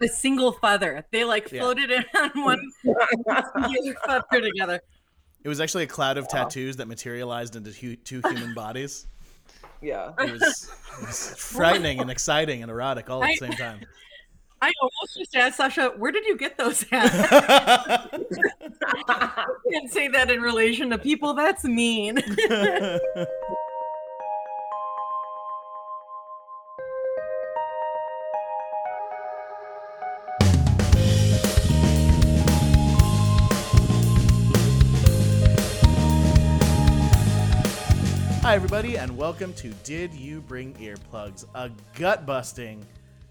a single feather. They like floated it on one feather together. It was actually a cloud of tattoos that materialized into two human bodies. Yeah. It was frightening and exciting and erotic all at the same time. I almost just asked Sasha, where did you get those at? I can't say that in relation to people. That's mean. Hi, everybody, and welcome to Did You Bring Earplugs? A gut-busting,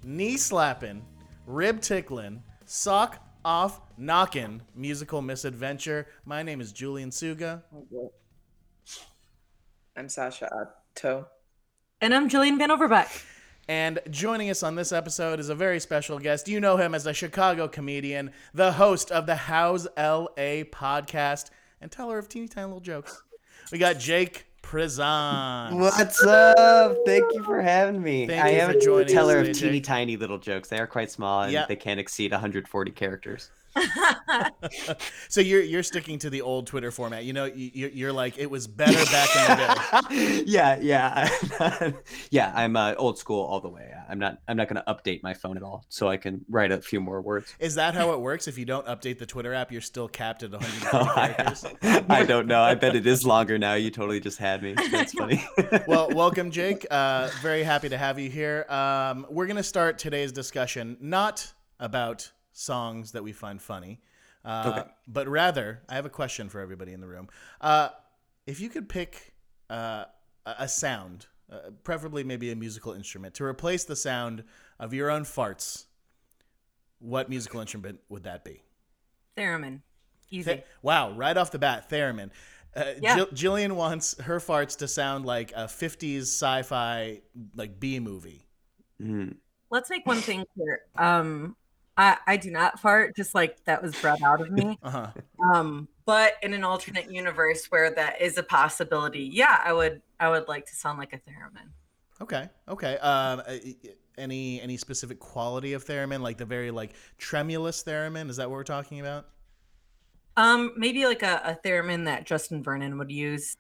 knee-slapping, rib-tickling, sock-off knocking musical misadventure. My name is Julian Suga. I'm Sasha Otto. And I'm Jillian Van Overbeck. And joining us on this episode is a very special guest. You know him as a Chicago comedian, the host of the How's LA podcast, and teller of teeny tiny little jokes. We got Jake. Prison. What's up? Thank you for having me. I am a teller of teeny tiny little jokes. They are quite small and they can't exceed 140 characters. So you're sticking to the old Twitter format. You know, you're like, it was better back in the day. I'm old school all the way. I'm not going to update my phone at all, so I can write a few more words. Is that how it works? If you don't update the Twitter app, you're still capped at 140 characters? I don't know. I bet it is longer now. You totally just had me. That's funny. Well, welcome, Jake. Very happy to have you here. We're going to start today's discussion not about songs that we find funny, but rather I have a question for everybody in the room. If you could pick a sound, preferably maybe a musical instrument, to replace the sound of your own farts, what musical instrument would that be? Theremin. Easy. Wow, right off the bat, theremin. Jillian wants her farts to sound like a 50s sci-fi like B movie. Mm. Let's make one thing clear. I do not fart, just like that was brought out of me. Uh-huh. But in an alternate universe where that is a possibility, I would like to sound like a theremin. Okay. Any specific quality of theremin, like the very like tremulous theremin? Is that what we're talking about? Maybe like a theremin that Justin Vernon would use.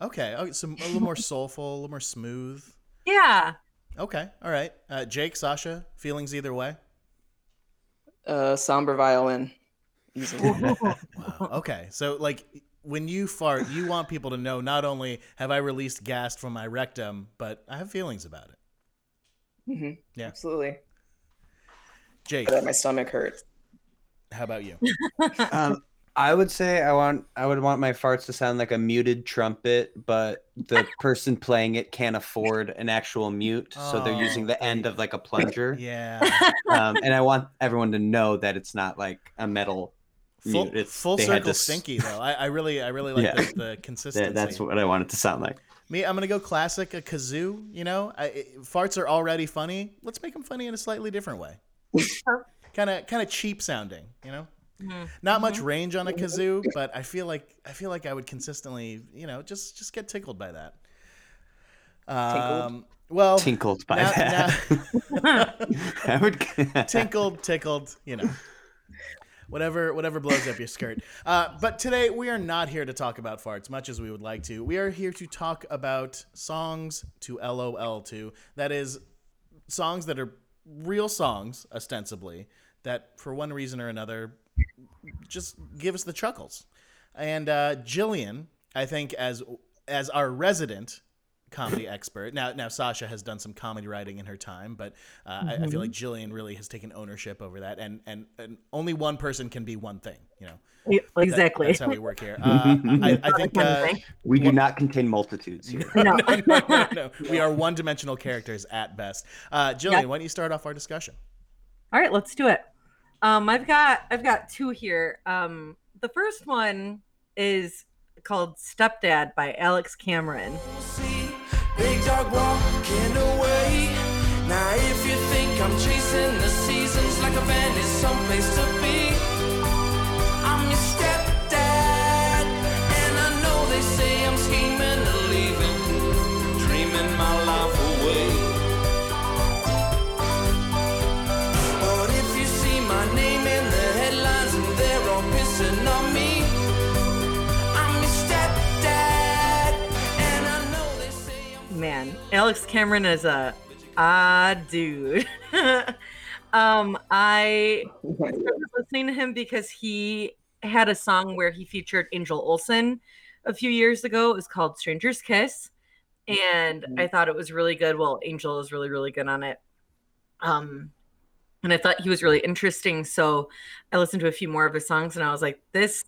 Okay, so a little more soulful, a little more smooth. Yeah. Okay, all right. Jake, Sasha, feelings either way? Somber violin. Wow. Okay. So like when you fart, you want people to know not only have I released gas from my rectum, but I have feelings about it. Mm-hmm. Yeah. Absolutely. Jake. That my stomach hurts. How about you? I would say I would want my farts to sound like a muted trumpet, but the person playing it can't afford an actual mute, so they're using the end of like a plunger. Yeah. And I want everyone to know that it's not like a metal mute. It's full circle stinky though. I really like the consistency. That's what I want it to sound like. Me, I'm gonna go classic, a kazoo. You know, farts are already funny. Let's make them funny in a slightly different way. Kind of cheap sounding, you know. Mm-hmm. Not much range on a kazoo, but I feel like I would consistently, you know, just get tickled by that. Tinkled by that. I would tickled, you know, whatever blows up your skirt. But today we are not here to talk about farts, much as we would like to. We are here to talk about songs to LOL to. That is, songs that are real songs, ostensibly, that for one reason or another just give us the chuckles. And Jillian, I think, as our resident comedy expert, now Sasha has done some comedy writing in her time, but I feel like Jillian really has taken ownership over that, and only one person can be one thing, you know. Yeah, exactly. That's how we work here. I think we do not contain multitudes here. No. We are one-dimensional characters at best. Jillian, why don't you start off our discussion? All right, let's do it. I've got two here. The first one is called Stepdad by Alex Cameron. Big dog walking away. Now if you think I'm chasing the seasons like a van is someplace to be. I'm your stepdad, and I know they say I'm scheming and leaving, dreaming my life away. But if you Alex Cameron is a odd dude. I started listening to him because he had a song where he featured Angel Olsen a few years ago. It was called Stranger's Kiss. And I thought it was really good. Well, Angel is really, really good on it. And I thought he was really interesting. So I listened to a few more of his songs and I was like, this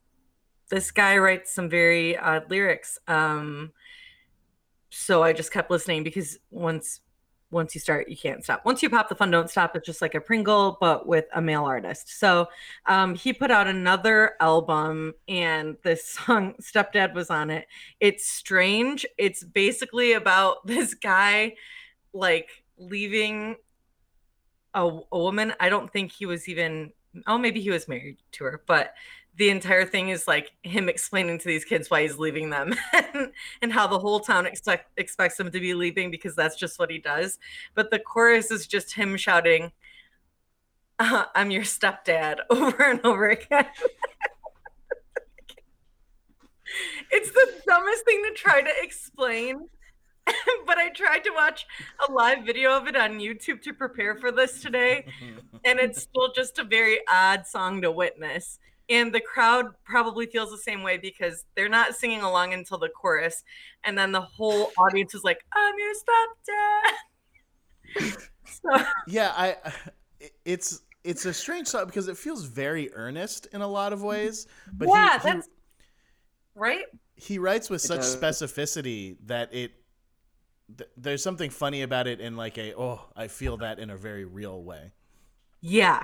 guy writes some very odd lyrics. So I just kept listening because once you start, you can't stop. Once you pop the fun, don't stop. It's just like a Pringle, but with a male artist. So he put out another album and this song, Stepdad, was on it. It's strange. It's basically about this guy like leaving a woman. I don't think he was even, oh, maybe he was married to her, but the entire thing is like him explaining to these kids why he's leaving them and how the whole town expects him to be leaving because that's just what he does. But the chorus is just him shouting, I'm your stepdad, over and over again. It's the dumbest thing to try to explain. But I tried to watch a live video of it on YouTube to prepare for this today. And it's still just a very odd song to witness. And the crowd probably feels the same way because they're not singing along until the chorus. And then the whole audience is like, I'm your stepdad. So. Yeah, it's a strange song because it feels very earnest in a lot of ways. But yeah, that's right. He writes with such specificity that there's something funny about it in like I feel that in a very real way. Yeah.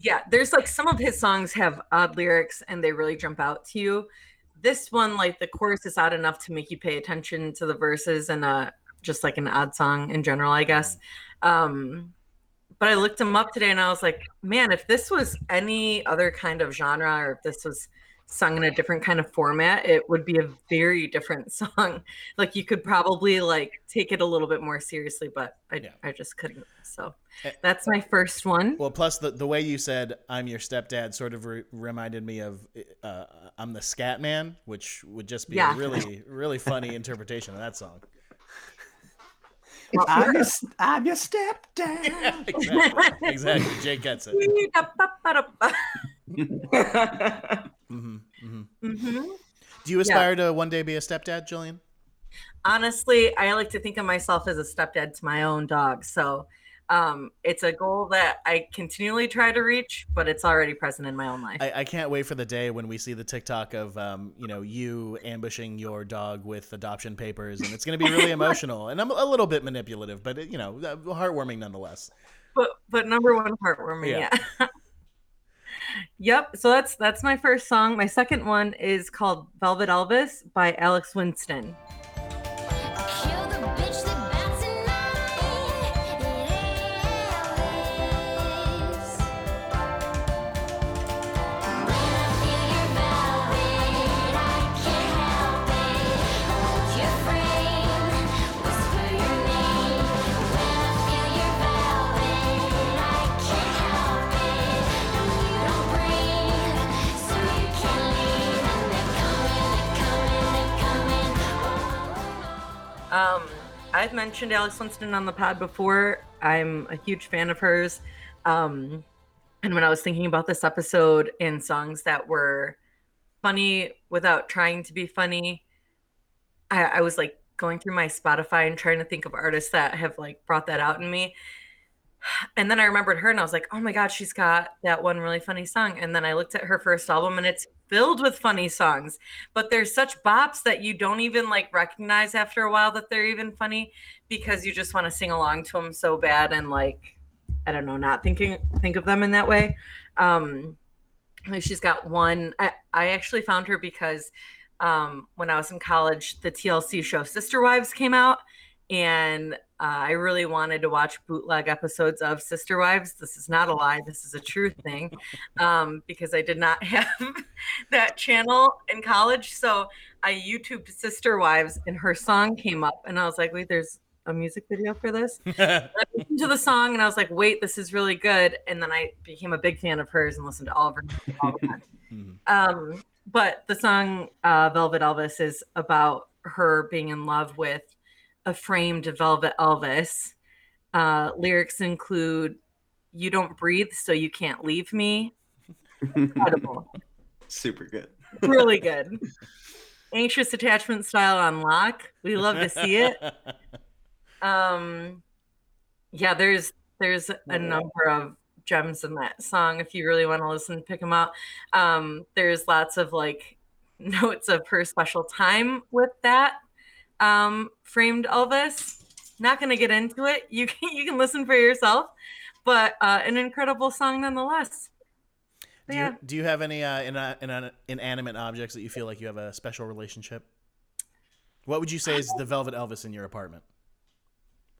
Yeah, there's like some of his songs have odd lyrics and they really jump out to you. This one, like the chorus is odd enough to make you pay attention to the verses and just like an odd song in general, I guess. But I looked him up today and I was like, man, if this was any other kind of genre or if this was sung in a different kind of format, it would be a very different song. Like you could probably like take it a little bit more seriously, but I just couldn't. So that's my first one. Well, plus the way you said I'm your stepdad sort of reminded me of I'm the Scat Man, which would just be a really, really funny interpretation of that song. Well, I'm your stepdad. Yeah, exactly. Jake gets it. Mm-hmm, mm-hmm. Mm-hmm. Do you aspire to one day be a stepdad, Jillian? Honestly, I like to think of myself as a stepdad to my own dog. So it's a goal that I continually try to reach, but it's already present in my own life. I can't wait for the day when we see the TikTok of you ambushing your dog with adoption papers, and it's going to be really emotional. And I'm a little bit manipulative, but heartwarming nonetheless. But number one, heartwarming. Yeah. Yep. So that's my first song. My second one is called Velvet Elvis by Alex Winston. I've mentioned Alex Winston on the pod before. I'm a huge fan of hers. And when I was thinking about this episode and songs that were funny without trying to be funny, I was like going through my Spotify and trying to think of artists that have like brought that out in me. And then I remembered her and I was like, oh my God, she's got that one really funny song. And then I looked at her first album and it's filled with funny songs, but there's such bops that you don't even like recognize after a while that they're even funny because you just want to sing along to them so bad. And like, I don't know, not think of them in that way. She's got one. I actually found her because when I was in college, the TLC show Sister Wives came out and I really wanted to watch bootleg episodes of Sister Wives. This is not a lie. This is a true thing because I did not have that channel in college. So I YouTubed Sister Wives and her song came up and I was like, wait, there's a music video for this? I listened to the song and I was like, wait, this is really good. And then I became a big fan of hers and listened to all of her music all the time. But the song Velvet Elvis is about her being in love with a frame to Velvet Elvis. Lyrics include, "You don't breathe, so you can't leave me." Incredible. Super good. Really good. Anxious attachment style on lock. We love to see it. Yeah, there's a number of gems in that song. If you really want to listen, pick them out. There's lots of like notes of her special time with that framed Elvis. Not going to get into it. You can listen for yourself, but an incredible song nonetheless. Yeah. Do you have any inanimate objects that you feel like you have a special relationship? What would you say is the Velvet Elvis in your apartment?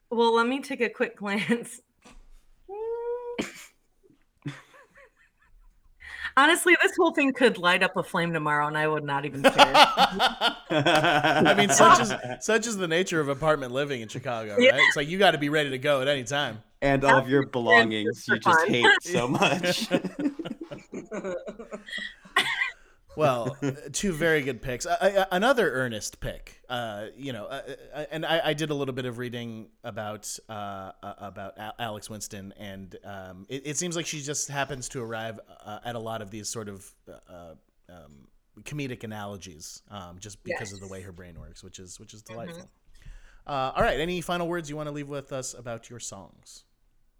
Well, let me take a quick glance. Honestly, this whole thing could light up a flame tomorrow, and I would not even care. I mean, such is the nature of apartment living in Chicago, right? Yeah. It's like you got to be ready to go at any time. And all of your belongings you just hate so much. Well, two very good picks. Another earnest pick, and I did a little bit of reading about Alex Winston, and it seems like she just happens to arrive at a lot of these sort of comedic analogies, just because of the way her brain works, which is delightful. Mm-hmm. All right, any final words you want to leave with us about your songs?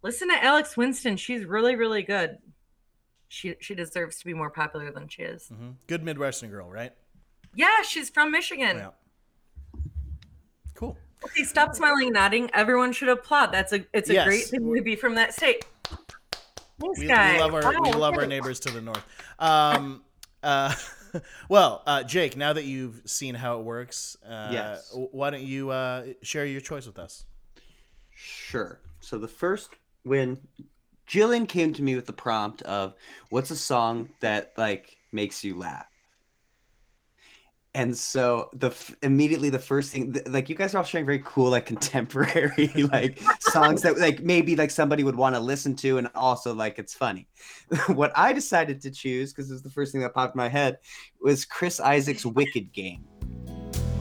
Listen to Alex Winston; she's really, really good. She deserves to be more popular than she is. Mm-hmm. Good Midwestern girl, right? Yeah, she's from Michigan. Yeah. Cool. Okay, stop smiling, nodding. Everyone should applaud. It's a great thing to be from that state. We love our neighbors to the north. Jake, now that you've seen how it works, why don't you share your choice with us? Sure. So the first win. Jillian came to me with the prompt of, what's a song that like makes you laugh? And so immediately the first thing, like you guys are all sharing very cool, like contemporary, like songs that like maybe like somebody would want to listen to. And also like, it's funny. What I decided to choose, because it was the first thing that popped in my head, was Chris Isaac's Wicked Game.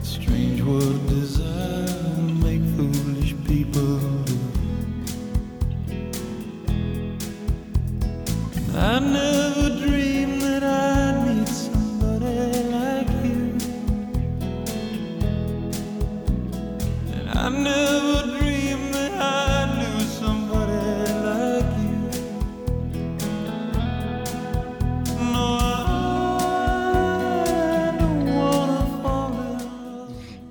Strange world desire make foolish people. I never dreamed that I'd meet somebody like you. And I never dreamed that I'd lose somebody like you. No, I don't wanna fall in love.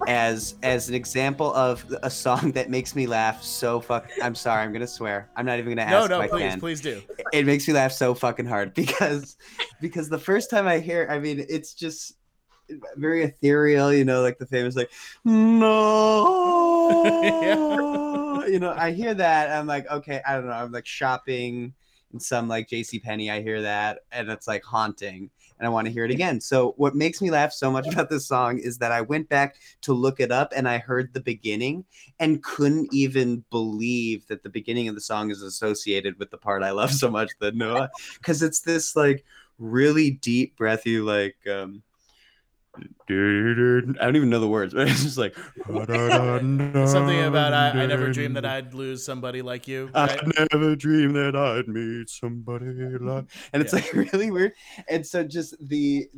As an example of a song that makes me laugh so I'm sorry, I'm gonna swear. I'm not even gonna ask. No, please do. It makes me laugh so fucking hard because the first time I hear, I mean, it's just very ethereal, you know, like the famous like, no, you know, I hear that. I'm like, okay, I don't know. I'm like shopping in some like JCPenney. I hear that and it's like haunting and I want to hear it again. So what makes me laugh so much about this song is that I went back to look it up and I heard the beginning and couldn't even believe that the beginning of the song is associated with the part I love so much, the Noah, because it's this like really deep breathy like I don't even know the words, but it's just like something about I never dreamed that I'd lose somebody like you. Right? I never dreamed that I'd meet somebody like, and it's like really weird. And so just the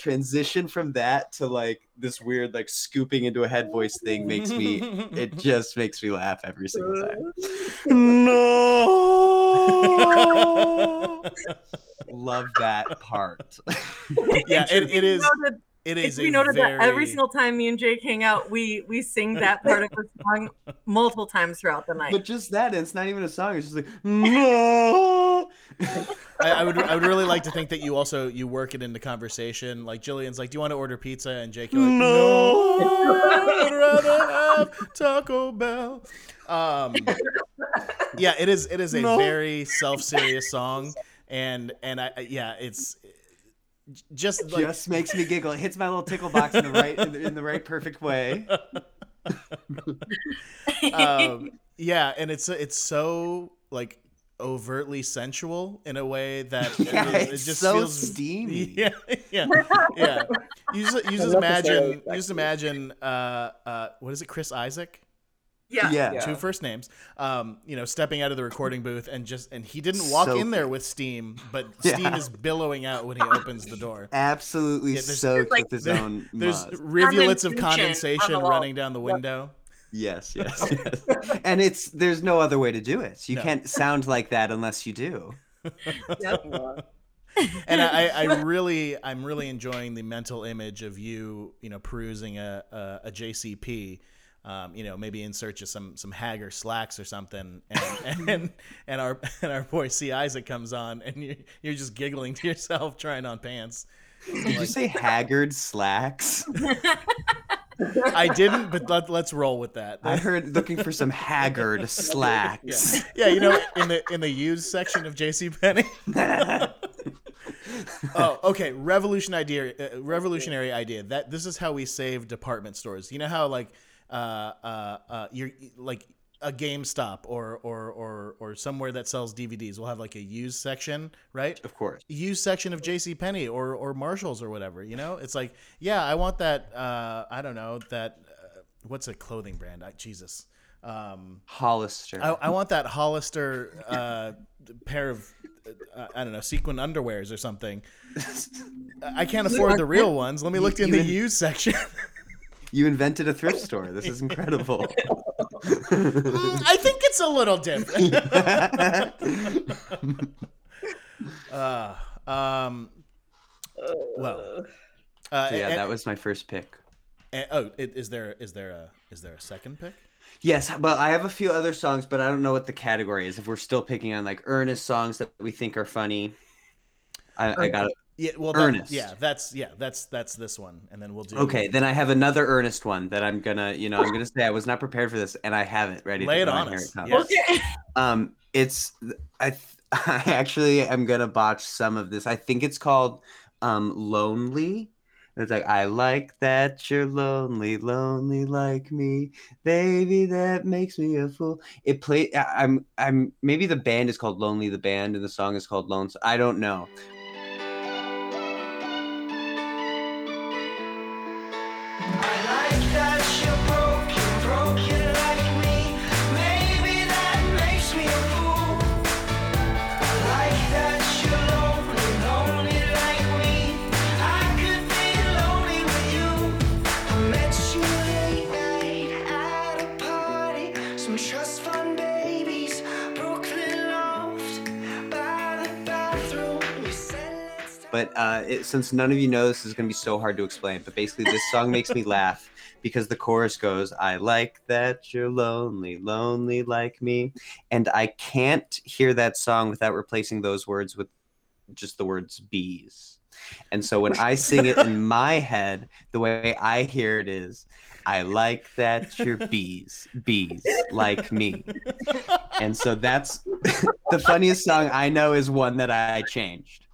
transition from that to like this weird like scooping into a head voice thing makes me laugh every single time. No, love that part. Yeah, it is. It is. We noted that every single time me and Jake hang out, we sing that part of the song multiple times throughout the night. But just that, it's not even a song. It's just like no. I would really like to think that you work it into conversation. Like Jillian's like, "Do you want to order pizza?" And Jake, you're like, "No, I'd rather have Taco Bell." Yeah, it is a very self-serious song, and it's. Just makes me giggle. It hits my little tickle box in the right perfect way. And it's so like overtly sensual in a way that it just so feels steamy. Yeah. You just imagine. What is it, Chris Isaac? Yeah. Two first names. You know, stepping out of the recording booth and he didn't walk in there with steam, but steam is billowing out when he opens the door. Absolutely soaked with his own. There's rivulets of condensation running down the window. Yes. And there's no other way to do it. You can't sound like that unless you do. And I'm really enjoying the mental image of you know, perusing a JCP. You know, maybe in search of some hag or slacks or something, and our boy C. Isaac comes on, and you're just giggling to yourself, trying on pants. Did you say haggard slacks? I didn't, but let's roll with that. I heard looking for some haggard slacks. Yeah, you know, in the used section of JCPenney. Oh, okay. Revolutionary idea. That this is how we save department stores. You know how like. You're like a GameStop or somewhere that sells DVDs will have like a used section, right? Of course. Used section of JCPenney or Marshalls or whatever, you know? It's like, yeah, I want that, I don't know, that, what's a clothing brand? Jesus. Hollister. I want that Hollister pair of, I don't know, sequin underwears or something. I can't afford the real ones. Let me look in the used section. You invented a thrift store. This is incredible. I think it's a little different. That was my first pick. Is there a second pick? Yes, but I have a few other songs, but I don't know what the category is. If we're still picking on like earnest songs that we think are funny, I got it. Yeah, well, earnest. That's this one, and then we'll do. Okay, then I have another earnest one that I'm gonna, you know, say I was not prepared for this, and I have it ready. Lay it on us. Okay. I actually am gonna botch some of this. I think it's called "Lonely." It's like I like that you're lonely, lonely like me, baby. That makes me a fool. It play. I'm. Maybe the band is called Lovely the Band, and the song is called "Lonesome." I don't know. But since none of you know, this is going to be so hard to explain. But basically, this song makes me laugh because the chorus goes, I like that you're lonely, lonely like me. And I can't hear that song without replacing those words with just the words bees. And so when I sing it in my head, the way I hear it is, I like that you're bees like me. And so that's the funniest song I know is one that I changed.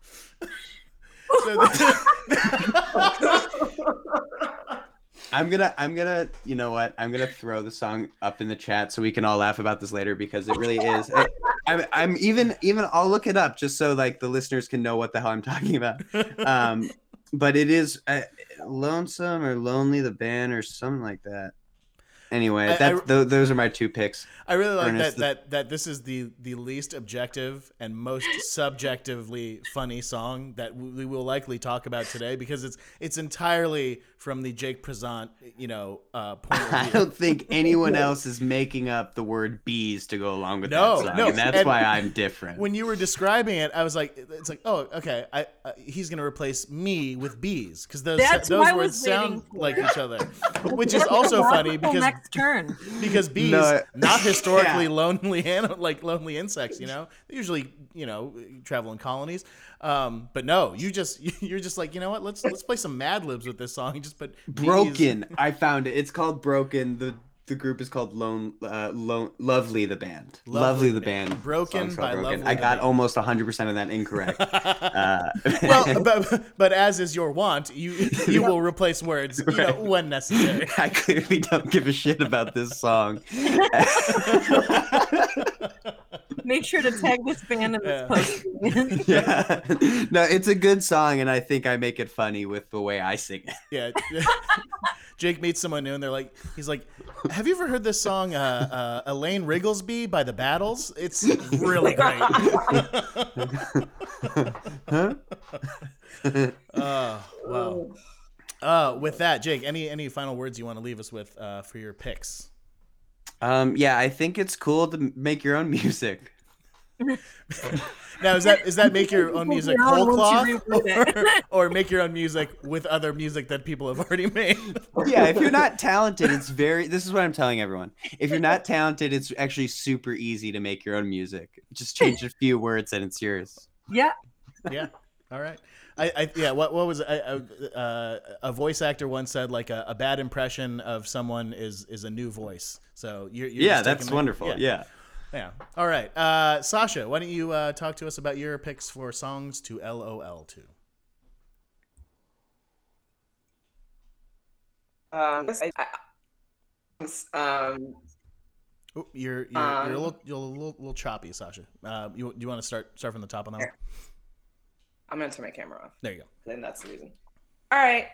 I'm gonna you know what, I'm gonna throw the song up in the chat so we can all laugh about this later because it really is. I'm even I'll look it up just so like the listeners can know what the hell I'm talking about. But it is Lonesome or Lonely the Band or something like that. Anyway, those are my two picks. I really like Ernest, that this is the least objective and most subjectively funny song that we will likely talk about today because it's entirely from the Jake Prezant, you know, point of view. I don't think anyone else is making up the word bees to go along with that song. No. And that's why I'm different. When you were describing it, I was like, it's like, oh, okay, he's going to replace me with bees because those words sound like each other, which is also funny because... turn because bees not historically lonely animals, like lonely insects, you know, they usually, you know, travel in colonies, but no, you're just like, you know what, let's play some Mad Libs with this song and just put Broken bees. I found it's called Broken. The group is called Lovely the Band. Lovely the Band. Broken by Lovely. I got almost 100% of that incorrect. Well, but as is your want, you will replace words, you know, when necessary. I clearly don't give a shit about this song. Make sure to tag this band in this post. Yeah. No, it's a good song, and I think I make it funny with the way I sing it. Yeah. Jake meets someone new, and they're like, he's like, have you ever heard this song, Elaine Rigglesby by The Battles? It's really great. Huh? Wow. With that, Jake, any final words you want to leave us with for your picks? Yeah, I think it's cool to make your own music. Now, is that make your own music whole cloth, or make your own music with other music that people have already made? Yeah, if you're not talented, this is what I'm telling everyone. If you're not talented, it's actually super easy to make your own music. Just change a few words and it's yours. Yeah. Yeah. All right. A voice actor once said, like, a bad impression of someone is a new voice. So you're that's wonderful. Yeah. All right. Sasha, why don't you talk to us about your picks for songs to LOL to? You're a little choppy, Sasha. You want to start from the top on that one? I'm going to turn my camera off. There you go. Then that's the reason. All right.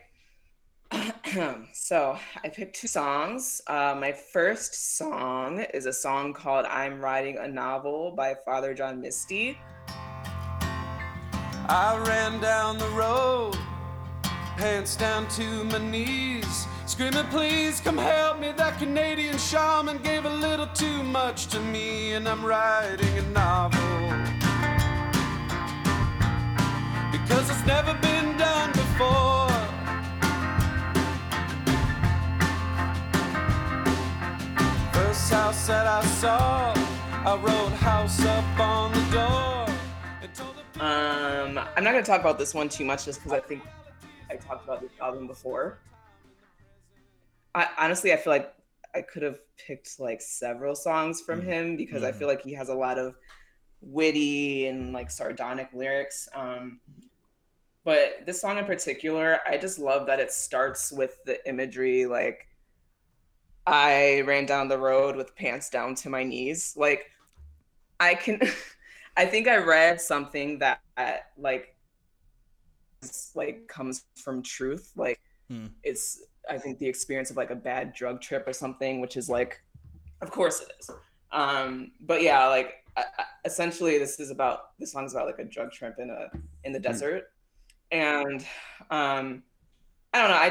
So I picked two songs. My first song is a song called I'm Writing a Novel by Father John Misty. I ran down the road, pants down to my knees, screaming, please come help me. That Canadian shaman gave a little too much to me, and I'm writing a novel. Because it's never been done before. First house that I saw, I wrote house up on the door. I'm not going to talk about this one too much just because I think I talked about this album before. Honestly, I feel like I could have picked like several songs from him because I feel like he has a lot of witty and like sardonic lyrics, but this song in particular, I just love that it starts with the imagery, like I ran down the road with pants down to my knees. Like I think I read something that like comes from truth, like it's, I think, the experience of like a bad drug trip or something, which is like, of course it is, but yeah, like essentially this song's about like a drug trip in the desert. And I don't know, I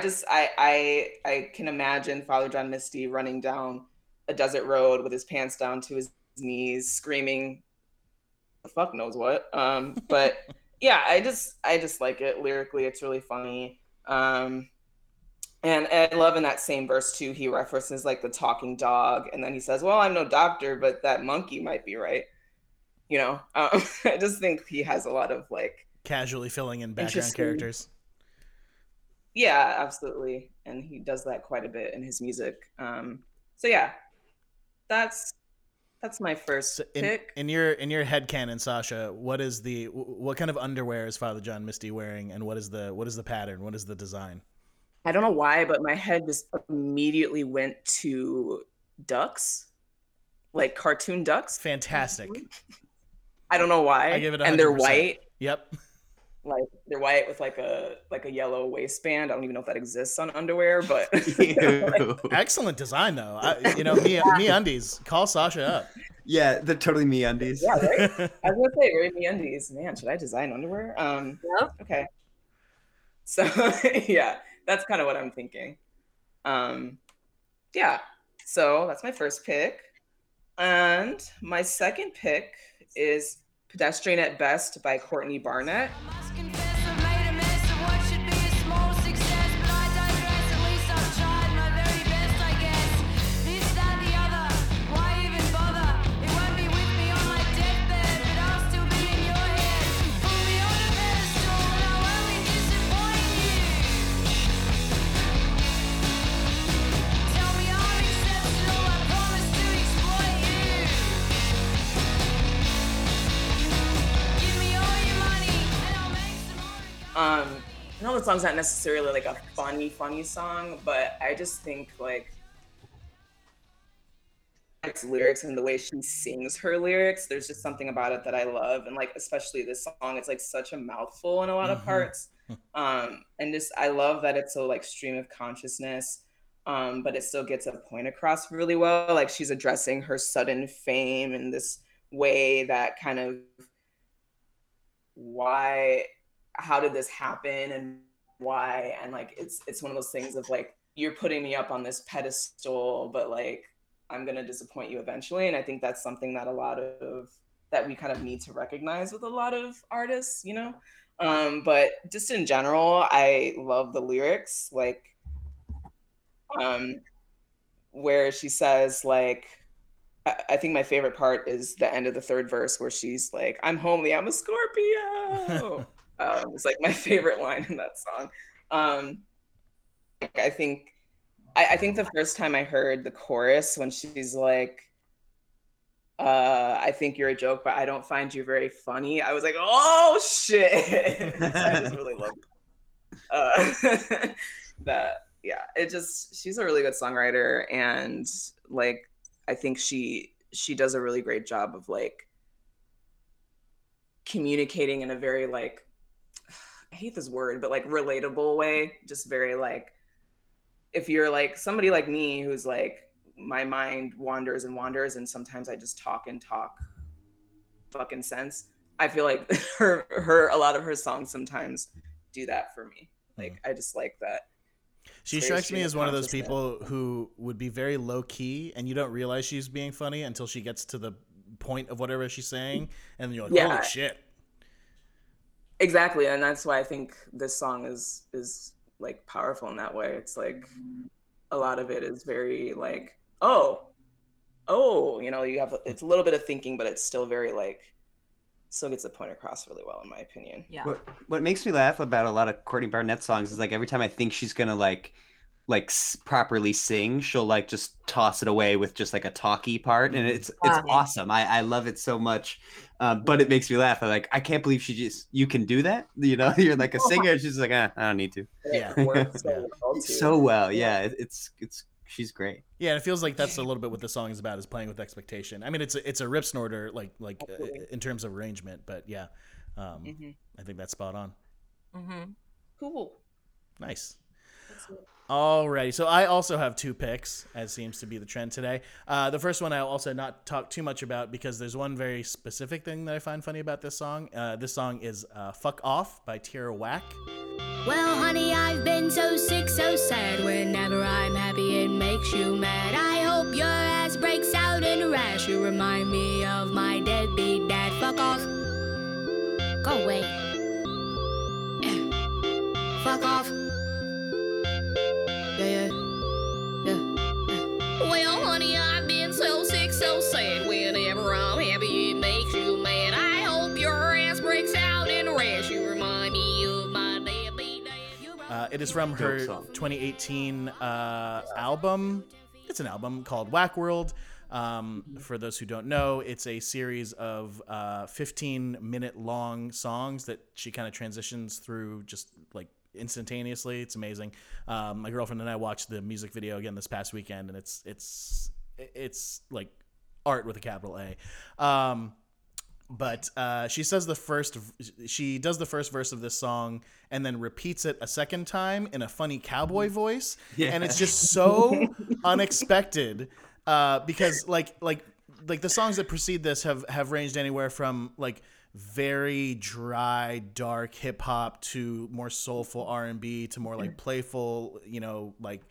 can imagine Father John Misty running down a desert road with his pants down to his knees, screaming the fuck knows what, but yeah, I just like it lyrically. It's really funny, and I love in that same verse too, he references like the talking dog, and then he says, well, I'm no doctor, but that monkey might be right. You know, I just think he has a lot of like casually filling in background characters. Yeah, absolutely. And he does that quite a bit in his music. So yeah, that's my first pick. In your headcanon, Sasha, what kind of underwear is Father John Misty wearing, and what is the pattern? What is the design? I don't know why, but my head just immediately went to ducks, like cartoon ducks. Fantastic. I don't know why. I give it 100%. And they're white. Yep. Like they're white with like a yellow waistband. I don't even know if that exists on underwear, but excellent design though. MeUndies. Call Sasha up. Yeah, they're totally MeUndies. Yeah, right. I was gonna say, right, MeUndies. Man, should I design underwear? Yeah. Okay. So yeah. That's kind of what I'm thinking. Yeah, so that's my first pick. And my second pick is Pedestrian at Best by Courtney Barnett. I know the song's not necessarily like a funny song, but I just think like lyrics and the way she sings her lyrics, there's just something about it that I love. And like, especially this song, it's like such a mouthful in a lot of parts. And just, I love that it's so like stream of consciousness, but it still gets a point across really well. Like, she's addressing her sudden fame in this way that kind of, why, how did this happen and why? And like, it's one of those things of like, you're putting me up on this pedestal, but like, I'm going to disappoint you eventually. And I think that's something that that we kind of need to recognize with a lot of artists, you know? But just in general, I love the lyrics, like, where she says, like, I think my favorite part is the end of the third verse where she's like, I'm homely, I'm a Scorpio. It's like my favorite line in that song. I think the first time I heard the chorus, when she's like, I think you're a joke, but I don't find you very funny, I was like, oh shit. I just really love that. Yeah, she's a really good songwriter, and like, I think she does a really great job of like communicating in a very like, I hate this word, but like relatable way, just very like, if you're like somebody like me who's like, my mind wanders and wanders, and sometimes I just talk and talk fucking sense, I feel like a lot of her songs sometimes do that for me. Like, I just like that. She strikes me as one of those people who would be very low key, and you don't realize she's being funny until she gets to the point of whatever she's saying, and you're like, holy shit. Exactly. And that's why I think this song is like powerful in that way. It's like, a lot of it is very like, you know, you have, it's a little bit of thinking, but it's still very like, still gets the point across really well, in my opinion. Yeah. What makes me laugh about a lot of Courtney Barnett songs is like, every time I think she's gonna like properly sing, she'll like just toss it away with just like a talky part, and it's awesome. I love it so much, but it makes me laugh. I'm like, I can't believe you can do that. You know, you're like a singer. She's like, I don't need to. Yeah, it works so well. Yeah, it's. She's great. Yeah, and it feels like that's a little bit what the song is about, is playing with expectation. I mean, it's a rip snorter, like in terms of arrangement, but yeah, I think that's spot on. Mm-hmm. Cool. Nice. Alrighty, so I also have two picks, as seems to be the trend today. The first one I'll also not talk too much about, because there's one very specific thing that I find funny about this song. This song is Fuck Off by Tierra Whack. Well, honey, I've been so sick, so sad. Whenever I'm happy, it makes you mad. I hope your ass breaks out in a rash. You remind me of my deadbeat dad. Fuck off. Go away. Fuck off. Well, honey, I've been so sick, so sad. Whenever I'm happy, it makes you mad. I hope your ass breaks out in a rash. You remind me of my baby. It is from her 2018 album. It's an album called Whack World. For those who don't know, it's a series of 15-minute long songs that she kind of transitions through just like instantaneously. It's amazing. My girlfriend and I watched the music video again this past weekend, and it's like art with a capital A. But she does the first verse of this song and then repeats it a second time in a funny cowboy voice. Yeah. And it's just so unexpected, because like the songs that precede this have ranged anywhere from like very dry, dark hip hop to more soulful R&B to more like playful, you know, like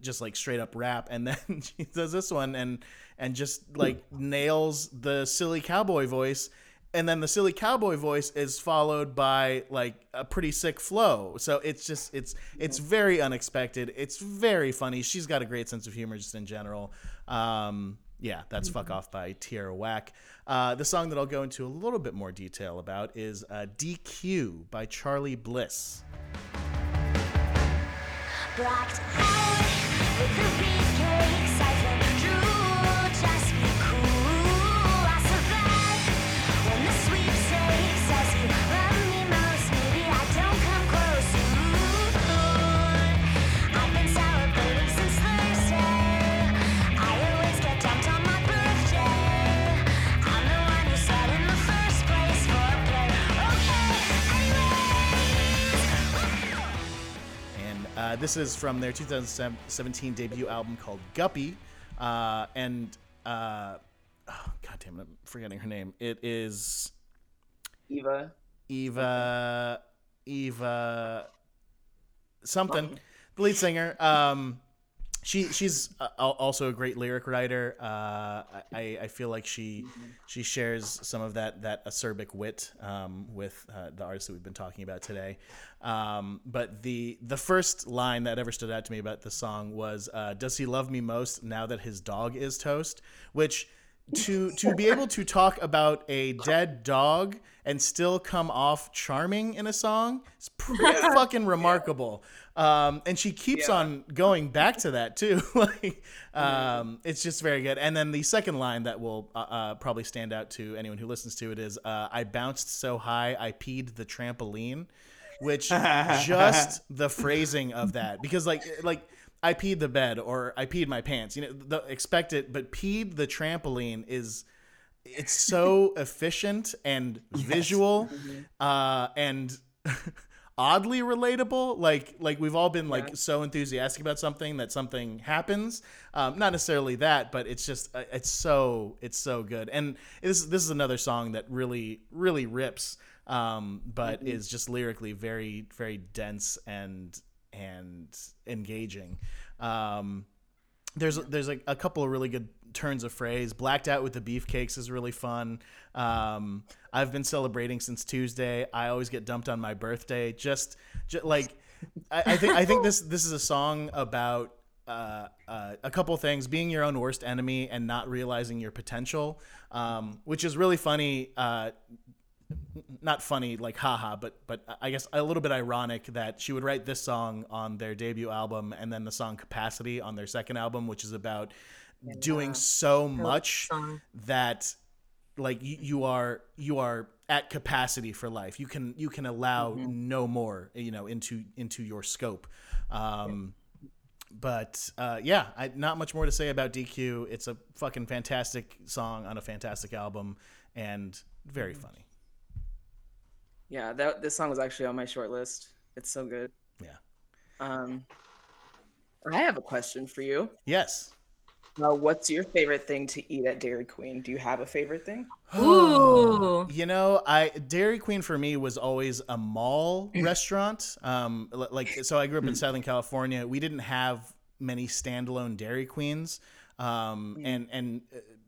just like straight up rap. And then she does this one and just like nails the silly cowboy voice. And then the silly cowboy voice is followed by like a pretty sick flow. So it's just, it's very unexpected. It's very funny. She's got a great sense of humor just in general. Yeah, that's Fuck Off by Tierra Whack. The song that I'll go into a little bit more detail about is DQ by Charlie Bliss. Blacked out with the beefcake, siphon drool, just be cool. I survived when the sweepstakes says you love me most. Maybe I don't come close. Ooh, I've been sour baby since Thursday. This is from their 2017 debut album called Guppy. Oh, God damn it, I'm forgetting her name. It is... Eva... Something. The lead singer. She's also a great lyric writer. I feel like she shares some of that acerbic wit with the artist that we've been talking about today. But the first line that ever stood out to me about the song was, "Does he love me most now that his dog is toast?" Which to be able to talk about a dead dog and still come off charming in a song is pretty fucking remarkable. And she keeps on going back to that too. It's just very good. And then the second line that will probably stand out to anyone who listens to it is, "I bounced so high I peed the trampoline," which just the phrasing of that, because like I peed the bed or I peed my pants, you know, expect it, but peed the trampoline is, it's so efficient and visual, and oddly relatable. Like we've all been like so enthusiastic about something that something happens. Not necessarily that, but it's just, it's so good. And this is another song that really, really rips, but is just lyrically very, very dense and engaging. There's like a couple of really good turns of phrase. Blacked out with the beefcakes is really fun. I've been celebrating since Tuesday. I always get dumped on my birthday. Just like I think this is a song about a couple things: being your own worst enemy and not realizing your potential, which is really funny. Not funny, like haha, but I guess a little bit ironic that she would write this song on their debut album and then the song Capacity on their second album, which is about doing so much that like you are at capacity for life. You can allow no more, you know, into your scope. But not much more to say about DQ. It's a fucking fantastic song on a fantastic album and very funny. Yeah, this song was actually on my short list. It's so good. Yeah. I have a question for you. Yes. What's your favorite thing to eat at Dairy Queen? Do you have a favorite thing? Ooh. You know, Dairy Queen for me was always a mall restaurant. So I grew up in Southern California. We didn't have many standalone Dairy Queens. And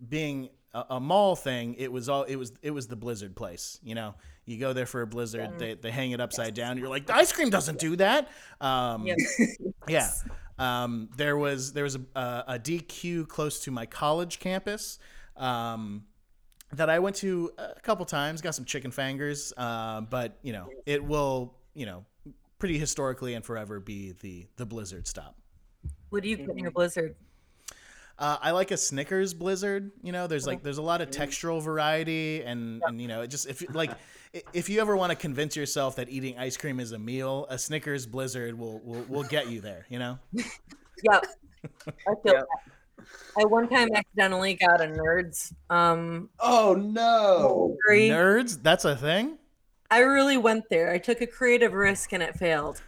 being a mall thing, it was the Blizzard place, you know. You go there for a blizzard, they hang it upside down. You're like, the ice cream doesn't do that. There was a DQ close to my college campus that I went to a couple times. Got some chicken fingers, but you know, it will, you know, pretty historically and forever be the Blizzard stop. What do you put in your Blizzard? I like a Snickers Blizzard. You know, there's a lot of textural variety, and you know, it just if you ever want to convince yourself that eating ice cream is a meal, a Snickers Blizzard will get you there. You know. Yep. I feel that. I one time accidentally got a Nerds. Oh no! Three. Nerds? That's a thing. I really went there. I took a creative risk and it failed.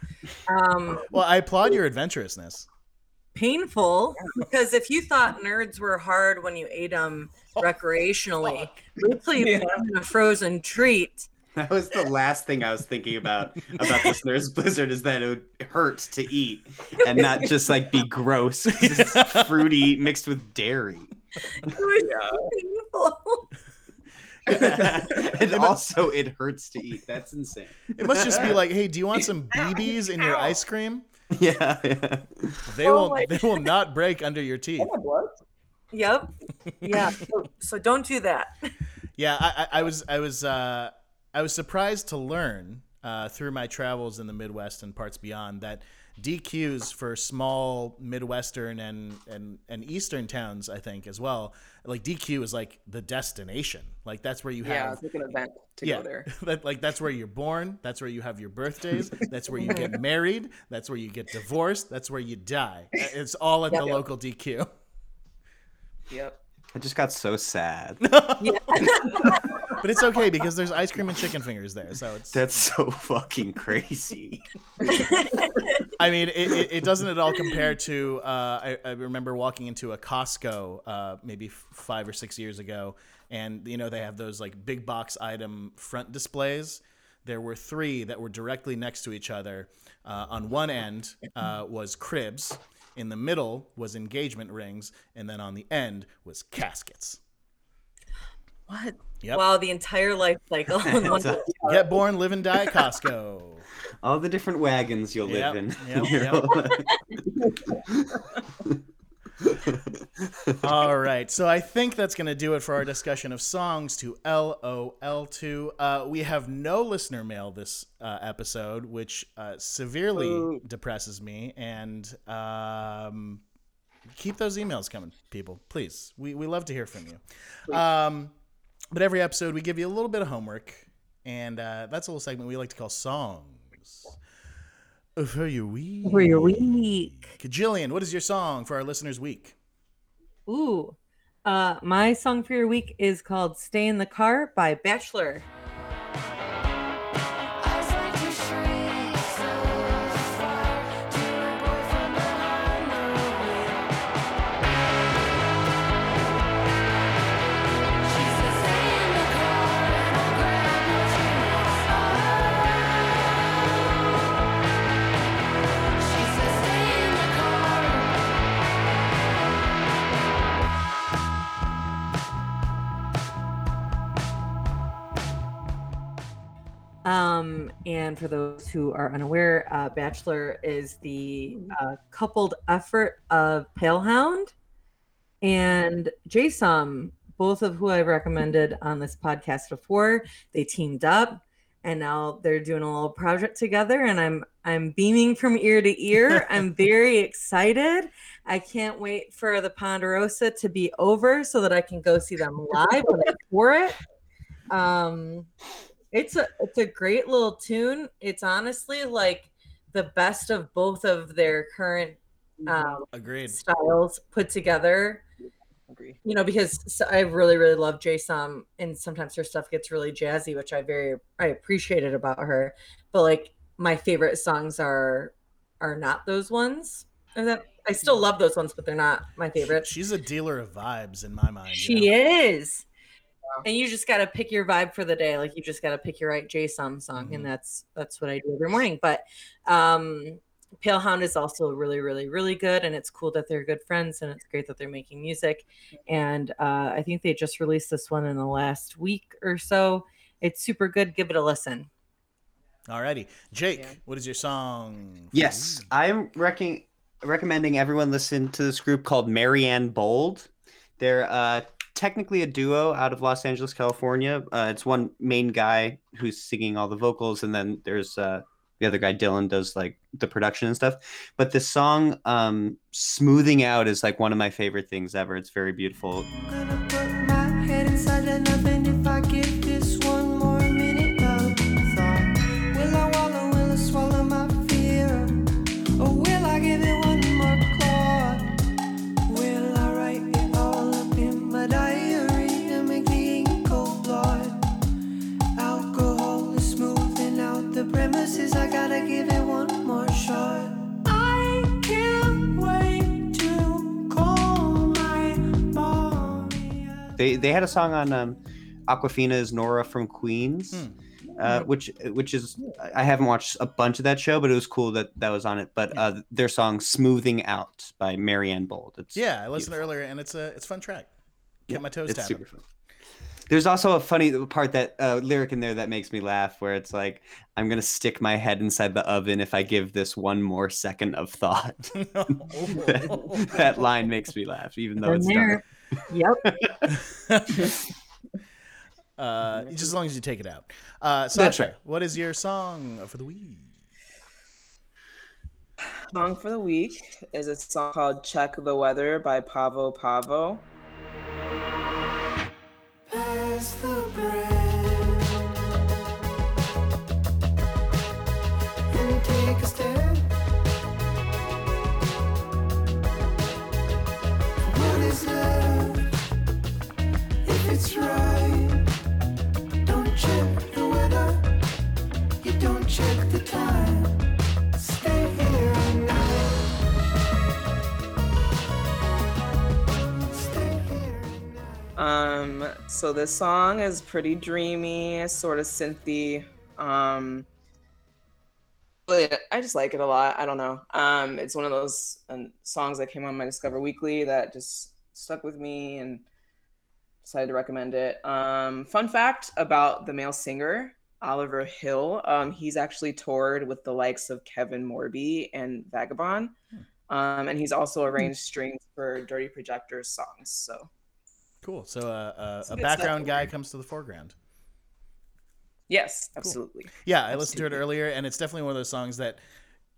Well, I applaud your adventurousness. Painful, because if you thought Nerds were hard when you ate them recreationally, we played a frozen treat. That was the last thing I was thinking about this Nerds Blizzard, is that it would hurt to eat and not just like be gross. It's fruity mixed with dairy. It was painful. And also it hurts to eat. That's insane. It must just be like, hey, do you want some BBs in your ice cream? Yeah. They will not break under your teeth. Yep. Yeah. So don't do that. Yeah, I was surprised to learn through my travels in the Midwest and parts beyond that DQs for small Midwestern and Eastern towns, I think, as well. Like DQ is like the destination. Like that's where you have. Yeah, it's like an event to go there. That's where you're born. That's where you have your birthdays. That's where you get married. That's where you get divorced. That's where you die. It's all at the local DQ. Yep. I just got so sad. But it's okay because there's ice cream and chicken fingers there, so it's. That's so fucking crazy. I mean, it doesn't at all compare to. I remember walking into a Costco maybe 5 or 6 years ago, and you know they have those like big box item front displays. There were three that were directly next to each other. On one end was cribs, in the middle was engagement rings, and then on the end was caskets. What? Yep. Wow, the entire life cycle. Get born, live and die, Costco. All the different wagons you'll live in. Yep. All right, so I think that's going to do it for our discussion of songs to LOL2. We have no listener mail this episode, which severely depresses me. And keep those emails coming, people, please. We love to hear from you. But every episode, we give you a little bit of homework, and that's a little segment we like to call Songs for Your Week. For Your Week. Jillian, what is your song for our listeners' week? Ooh. My song for your week is called Stay in the Car by Bachelor. And for those who are unaware, Bachelor is the coupled effort of Palehound and JSOM, both of who I've recommended on this podcast before. They teamed up, and now they're doing a little project together, and I'm beaming from ear to ear. I'm very excited. I can't wait for the Ponderosa to be over so that I can go see them live when they tour it. It's a great little tune. It's honestly like the best of both of their current styles put together. Agree. You know, because I really, really love JSOM, and sometimes her stuff gets really jazzy, which I appreciated about her. But like my favorite songs are not those ones. I still love those ones, but they're not my favorite. She's a dealer of vibes in my mind. She is. And you just got to pick your vibe for the day. Like you just got to pick your right JSOM song. Mm-hmm. And that's what I do every morning. But Palehound is also really, really, really good. And it's cool that they're good friends, and it's great that they're making music. And I think they just released this one in the last week or so. It's super good. Give it a listen. Alrighty. Jake, what is your song? Yes, I'm recommending everyone listen to this group called Marianne Bold. They're technically a duo out of Los Angeles, California. It's one main guy who's singing all the vocals, and then there's the other guy, Dylan, does like the production and stuff. But the song Smoothing Out is like one of my favorite things ever. It's very beautiful. They had a song on Awkwafina's Nora from Queens, which is, I haven't watched a bunch of that show, but it was cool that was on it. But their song "Smoothing Out" by Marianne Bold. I listened earlier, and it's a fun track. Get my toes tapping. Super fun. There's also a funny part that lyric in there that makes me laugh, where it's like, "I'm gonna stick my head inside the oven if I give this one more second of thought." That line makes me laugh, even though it's dark. Yep. Just as long as you take it out. Sasha, right. What is your song for the week? Song for the week is a song called "Check the Weather" by Pavo Pavo. Pass the bread and take a step. What is love if it's right? So this song is pretty dreamy, sort of synthy. But I just like it a lot. I don't know. It's one of those songs that came on my Discover Weekly that just stuck with me and decided to recommend it. Fun fact about the male singer, Oliver Hill. He's actually toured with the likes of Kevin Morby and Vagabond. And he's also arranged strings for Dirty Projectors songs. So cool. So a background guy comes to the foreground. Yes, absolutely. Cool. Yeah, I listened to it earlier, and it's definitely one of those songs that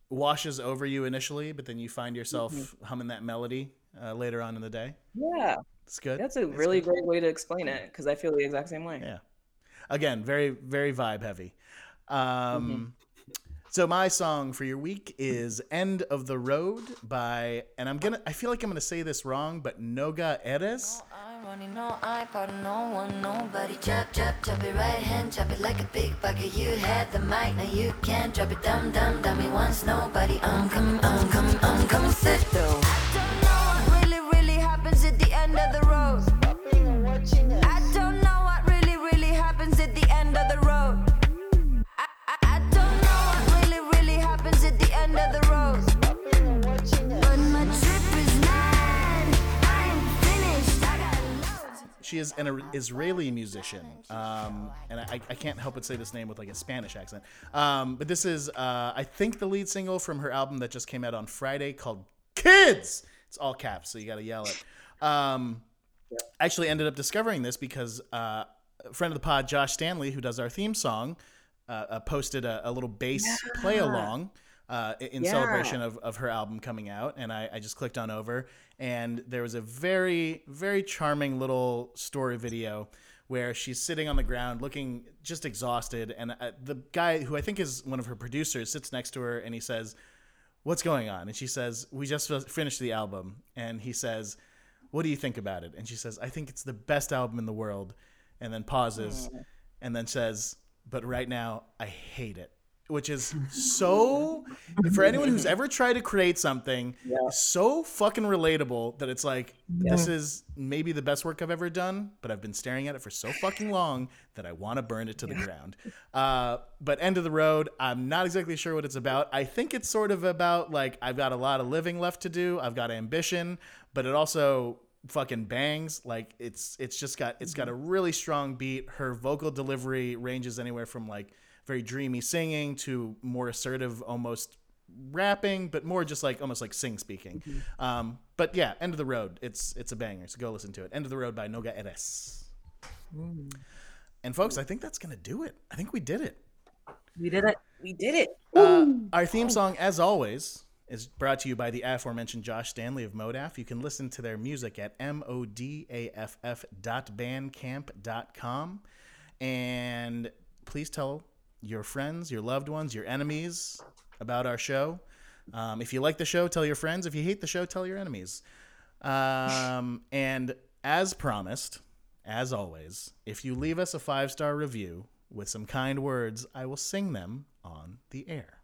washes over you initially, but then you find yourself humming that melody later on in the day. Yeah. It's good. That's a really great way to explain it, because I feel the exact same way. Yeah. Again, very, very vibe heavy. So my song for your week is End of the Road by, and I feel like I'm going to say this wrong, but Noga Eres. No irony, no iPod, no one, nobody. Chop, chop, chop it right hand, chop it like a pickpocket. You had the mic, now you can't drop it. Dum, dum, dummy once, nobody. I'm coming, sit though. I don't know what really, really happens at the end of the road. I don't know what really, really happens at the end of the road. End of the road, but my trip is mad. I am finished. I got loads. She is an Israeli musician, and I can't help but say this name with like a Spanish accent. But this is, I think, the lead single from her album that just came out on Friday called KIDS. It's all caps, so you got to yell it. I actually ended up discovering this because a friend of the pod, Josh Stanley, who does our theme song, posted a little bass play along. In celebration of her album coming out. And I just clicked on over, and there was a very, very charming little story video where she's sitting on the ground looking just exhausted. And the guy, who I think is one of her producers, sits next to her, and he says, "What's going on?" And she says, "We just finished the album." And he says, "What do you think about it?" And she says, "I think it's the best album in the world." And then pauses and then says, "But right now I hate it." Which is so, for anyone who's ever tried to create something, so fucking relatable that it's like, this is maybe the best work I've ever done, but I've been staring at it for so fucking long that I want to burn it to the ground. But End of the Road, I'm not exactly sure what it's about. I think it's sort of about, like, I've got a lot of living left to do. I've got ambition, but it also fucking bangs. Like, it's got a really strong beat. Her vocal delivery ranges anywhere from, like, very dreamy singing to more assertive, almost rapping, but more just like almost like sing speaking. But yeah, End of the Road. It's a banger. So go listen to it. End of the Road by Noga Eres. And folks, I think that's going to do it. I think we did it. We did it. Our theme song, as always, is brought to you by the aforementioned Josh Stanley of Modaf. You can listen to their music at modaff.bandcamp.com. And please tell your friends, your loved ones, your enemies about our show. If you like the show, tell your friends. If you hate the show, tell your enemies. And as promised, as always, if you leave us a 5-star review with some kind words, I will sing them on the air.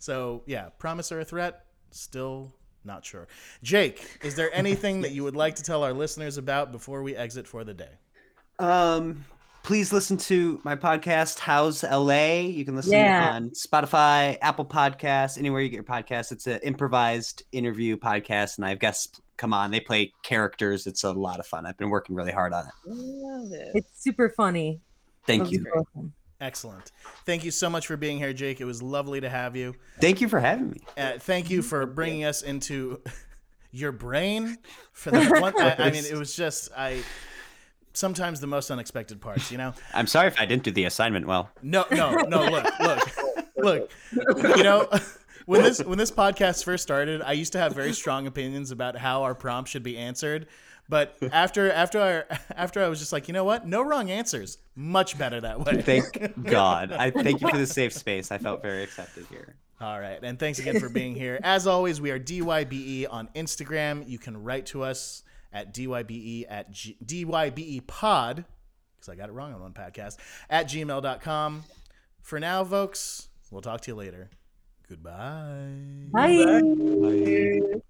So yeah, promise or a threat, still not sure. Jake, is there anything that you would like to tell our listeners about before we exit for the day? Please listen to my podcast, How's LA. You can listen on Spotify, Apple Podcasts, anywhere you get your podcasts. It's an improvised interview podcast, and I have guests come on. They play characters. It's a lot of fun. I've been working really hard on it. I love it. It's super funny. Thank you. Excellent. Thank you so much for being here, Jake. It was lovely to have you. Thank you for having me. Thank you for bringing us into your brain for that one. I mean, it was just sometimes the most unexpected parts, you know? I'm sorry if I didn't do the assignment well. No, look. You know, when this podcast first started, I used to have very strong opinions about how our prompts should be answered. But after I was just like, you know what? No wrong answers. Much better that way. Thank God. I thank you for the safe space. I felt very accepted here. All right. And thanks again for being here. As always, we are DYBE on Instagram. You can write to us at DYBE pod, because I got it wrong on one podcast, at gmail.com. For now, folks, we'll talk to you later. Goodbye. Bye. Bye.